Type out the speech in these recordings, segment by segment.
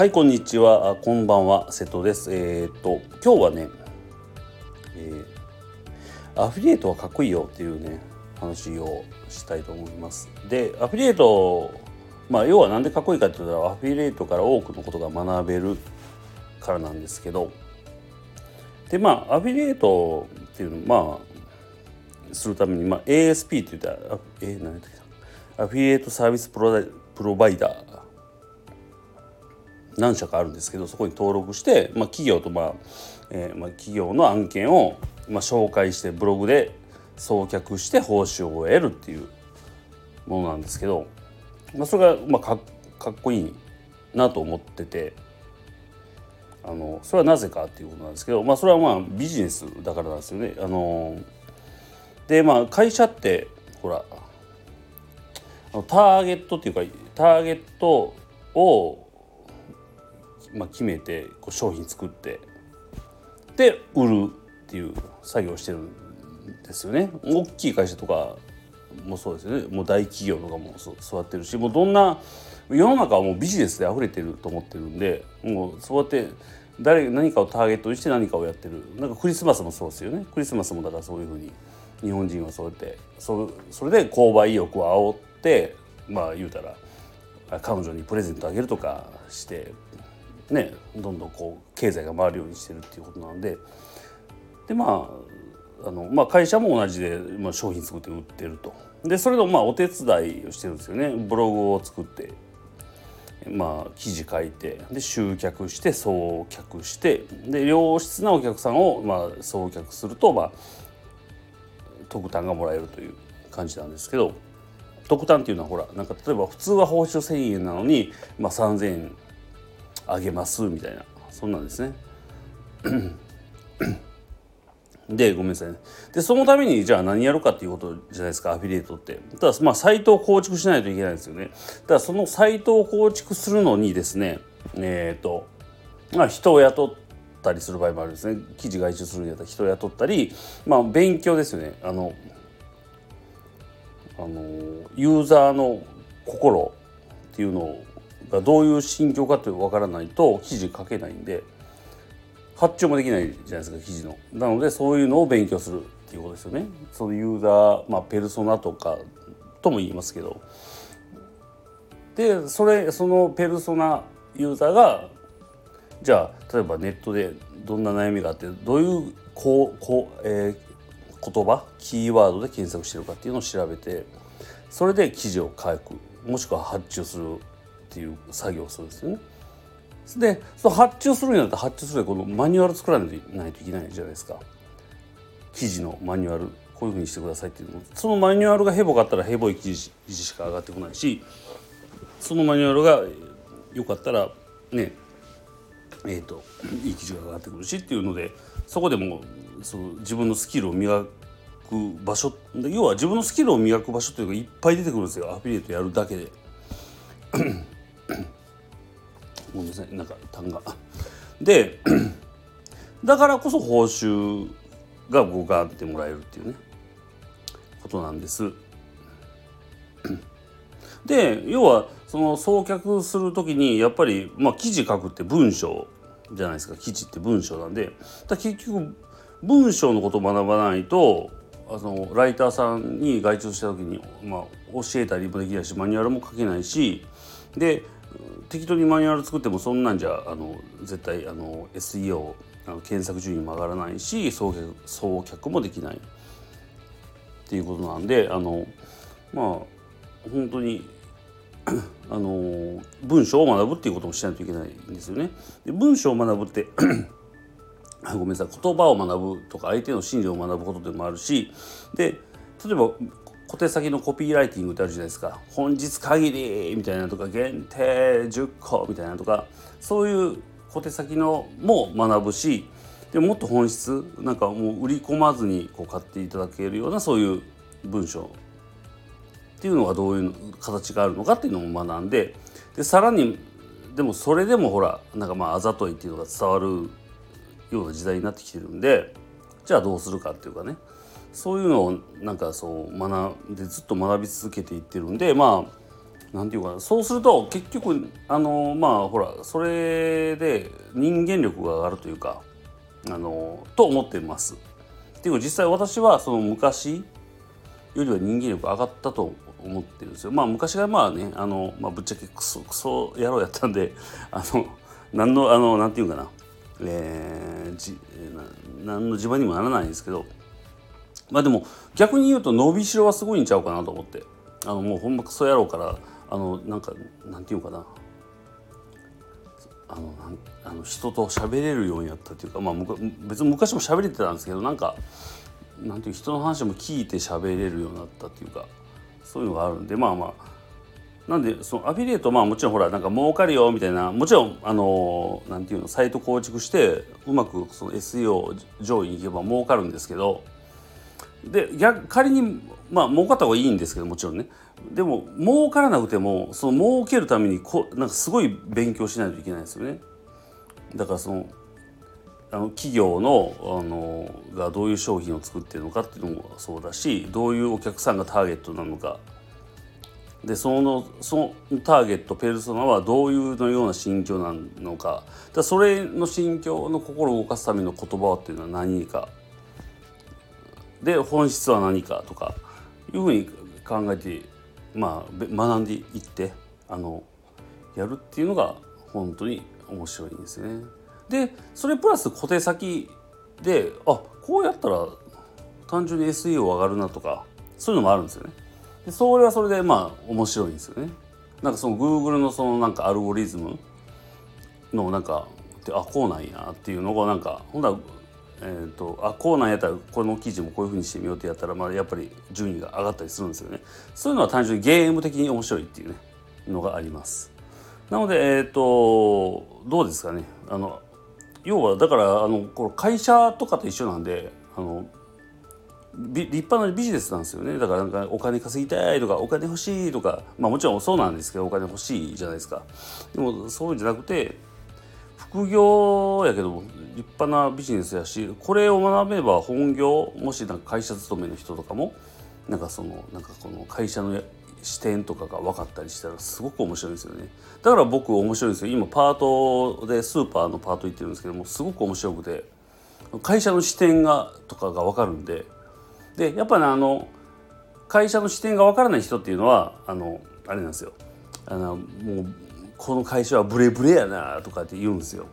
はい、こんにちは、こんばんは、瀬戸です。今日はね、アフィリエイトはかっこいいよっていうね、話をしたいと思います。で、アフィリエイト、要はなんでかっこいいかっていうと、アフィリエイトから多くのことが学べるからなんですけど、で、アフィリエイトっていうのを、するために、ASP って言ったら、アフィリエイトサービスプロバイダー、何社かあるんですけど、そこに登録して、企業と、企業の案件を、紹介してブログで送客して報酬を得るっていうものなんですけど、それが、かっこいいなと思ってて、それはなぜかっていうことなんですけど、それはビジネスだからなんですよね。で、会社ってほらターゲットを決めて商品作ってで売るっていう作業をしてるんですよね。大きい会社とかもそうですよね。もう大企業とかも座ってるし、もうどんな世の中はもうビジネスで溢れてると思ってるんで、もうそうやって何かをターゲットにして何かをやってる。なんかクリスマスもそうですよね。クリスマスもだからそういうふうに日本人はそうやってそれで購買意欲を煽って、言うたら彼女にプレゼントあげるとかしてね、どんどん経済が回るようにしてるっていうことなんで、で会社も同じで、商品作って売ってると。でそれのお手伝いをしてるんですよね。ブログを作って、記事書いて、で集客して送客して、で良質なお客さんを、送客すると、特典がもらえるという感じなんですけど、特典っていうのは例えば普通は報酬1000円なのに、3000円あげますみたいな、そんなんですね。でごめんなさいね。でそのためにじゃあ何やるかっていうことじゃないですか、アフィリエイトって。ただサイトを構築しないといけないんですよね。ただそのサイトを構築するのにですね、人を雇ったりする場合もあるんですね。記事外注するんだったら人を雇ったり、勉強ですよね。ユーザーの心っていうのをどういう心境かというのわからないと記事書けないんで、発注もできないじゃないですか、記事の。なのでそういうのを勉強するっていうことですよね。そのユーザー、ペルソナとかとも言いますけど、でそのペルソナユーザーがじゃあ例えばネットでどんな悩みがあって、どういう言葉キーワードで検索してるかっていうのを調べて、それで記事を書く、もしくは発注するっていう作業をするんですよね。でその発注するんだったら発注するこのマニュアル作らないといけないじゃないですか。記事のマニュアルこういうふうにしてくださいっていうの、そのマニュアルがヘボかったらヘボい記事しか上がってこないし、そのマニュアルが良かったらね、いい記事が上がってくるしっていうので、そこでもその自分のスキルを磨く場所、要は自分のスキルを磨く場所というのがいっぱい出てくるんですよ、アフィリエイトやるだけで。ごめんなさい、なんか単がでだからこそ報酬がゴガンってもらえるっていうね、ことなんです。で要はその送客するときにやっぱり、記事書くって文章じゃないですか。記事って文章なんで、だ結局文章のことを学ばないと、ライターさんに外注したときに、教えたりもできないし、マニュアルも書けないし、で適当にマニュアル作ってもそんなんじゃ絶対SEO 検索順位も上がらないし、送客もできないっていうことなんで、本当に文章を学ぶっていうこともしないといけないんですよね。で文章を学ぶってごめんなさい、言葉を学ぶとか相手の心情を学ぶことでもあるし、で例えば小手先のコピーライティングってあるじゃないですか。本日限りみたいなとか、限定10個みたいなとか、そういう小手先のも学ぶし、でもっと本質、なんかもう売り込まずに買っていただけるような、そういう文章っていうのがどういう形があるのかっていうのも学んで、でさらにでもそれでもあざといっていうのが伝わるような時代になってきてるんで、じゃあどうするかっていうかね、そういうのをずっと学び続けていってるんで、なんていうかな、そうすると結局ほらそれで人間力が上がるというかと思ってます。っていうか実際私はその昔よりは人間力上がったと思ってるんですよ。まあ昔がぶっちゃけクソ野郎やったんで何の自慢にもならないんですけど、まあでも逆に言うと伸びしろはすごいんちゃうかなと思って、もうほんまクソ野郎から人と喋れるようになったというか、まあ別に昔も喋れてたんですけど、人の話も聞いて喋れるようになったというか、そういうのがあるんで、なんでそのアフィリエイト、もちろん儲かるよみたいな、もちろんサイト構築してうまくその SEO 上位にいけば儲かるんですけど、で仮に儲かった方がいいんですけど、もちろんね、でも儲からなくてもその儲けるためにすごい勉強しないといけないですよね。だからその企業のがどういう商品を作っているのかっていうのもそうだし、どういうお客さんがターゲットなのかで、そのターゲットペルソナはどういうのような心境なのか、それの心境の心を動かすための言葉っていうのは何かで、本質は何かとかいうふうに考えて、学んでいってやるっていうのが本当に面白いんですね。でそれプラス小手先でこうやったら単純に SEO 上がるなとか、そういうのもあるんですよね。でそれはそれで面白いんですよね。その Google のそのアルゴリズムのこうなんやっていうのがほんだらこうなんやったらこの記事もこういう風にしてみようってやったら、やっぱり順位が上がったりするんですよね。そういうのは単純にゲーム的に面白いっていうねのがあります。なのでどうですかね。要はだからこれ会社とかと一緒なんで立派なビジネスなんですよね。だからお金稼ぎたいとかお金欲しいとか、もちろんそうなんですけど、お金欲しいじゃないですか。でもそうじゃなくて副業やけど立派なビジネスやし、これを学べば本業、もし会社勤めの人とかもこの会社の視点とかが分かったりしたらすごく面白いんですよね。だから僕面白いんですよ。今パートでスーパーのパート行ってるんですけども、すごく面白くて会社の視点がとかが分かるんで、でやっぱり会社の視点が分からない人っていうのはあれなんですよ。もうこの会社はブレブレやなとかって言うんですよ。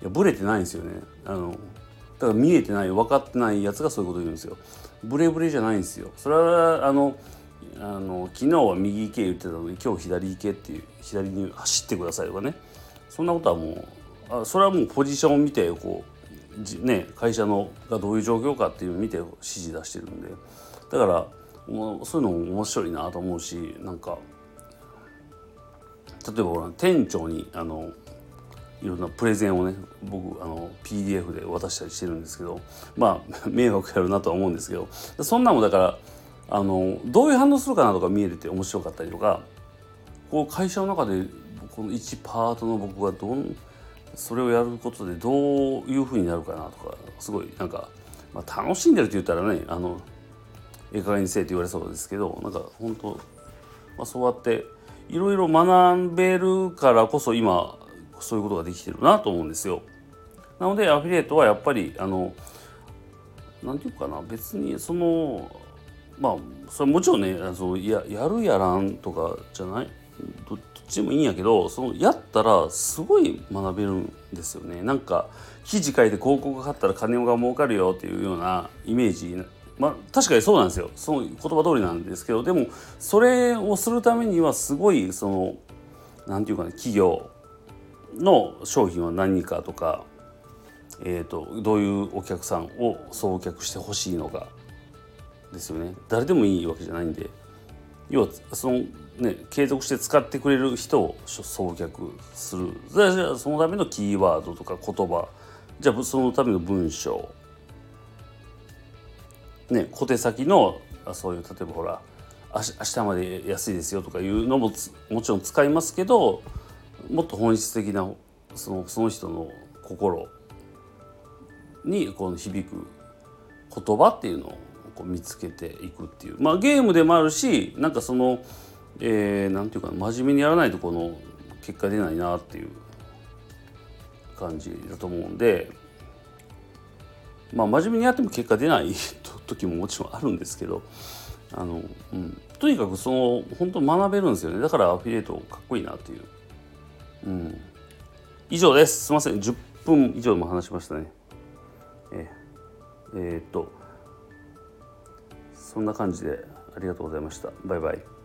いやブレてないんですよね。だから見えてない分かってないやつがそういうこと言うんですよ。ブレブレじゃないんですよ。それは昨日は右行け言ってたのに今日左行けっていう、左に走ってくださいとかね、そんなことはもうそれはもうポジションを見て会社のがどういう状況かっていうのを見て指示出してるんで、だからそういうのも面白いなと思うし、例えば店長にいろんなプレゼンをね、僕PDF で渡したりしてるんですけど、迷惑やるなとは思うんですけど、そんなもだからどういう反応するかなとか見えるって面白かったりとか、こう会社の中でこの1パートの僕がそれをやることでどういうふうになるかなとか、すごい楽しんでるって言ったらね、ええ加減にせえって言われそうですけど、本当、そうやっていろいろ学べるからこそ今そういうことができてるなと思うんですよ。なのでアフィリエイトはやっぱり別にそれもちろんね、やるやらんとかじゃないどっちもいいんやけど、やったらすごい学べるんですよね。記事書いて広告貼ったら金が儲かるよっていうようなイメージ、確かにそうなんですよ。その言葉通りなんですけど、でもそれをするためにはすごい企業の商品は何かとか、どういうお客さんを送客してほしいのかですよね。誰でもいいわけじゃないんで、要は継続して使ってくれる人を送客する、じゃあそのためのキーワードとか言葉、じゃあそのための文章、小手先のそういう、例えば明日まで安いですよとかいうのももちろん使いますけど、もっと本質的なその人の心に響く言葉っていうのを見つけていくっていう、ゲームでもあるし、なんていうか真面目にやらないとこの結果出ないなっていう感じだと思うんで、まあ真面目にやっても結果出ない時ももちろんあるんですけど、とにかくその本当に学べるんですよね。だからアフィリエイトかっこいいなっていう、以上です。すいません、10分以上も話しましたね。そんな感じでありがとうございました。バイバイ。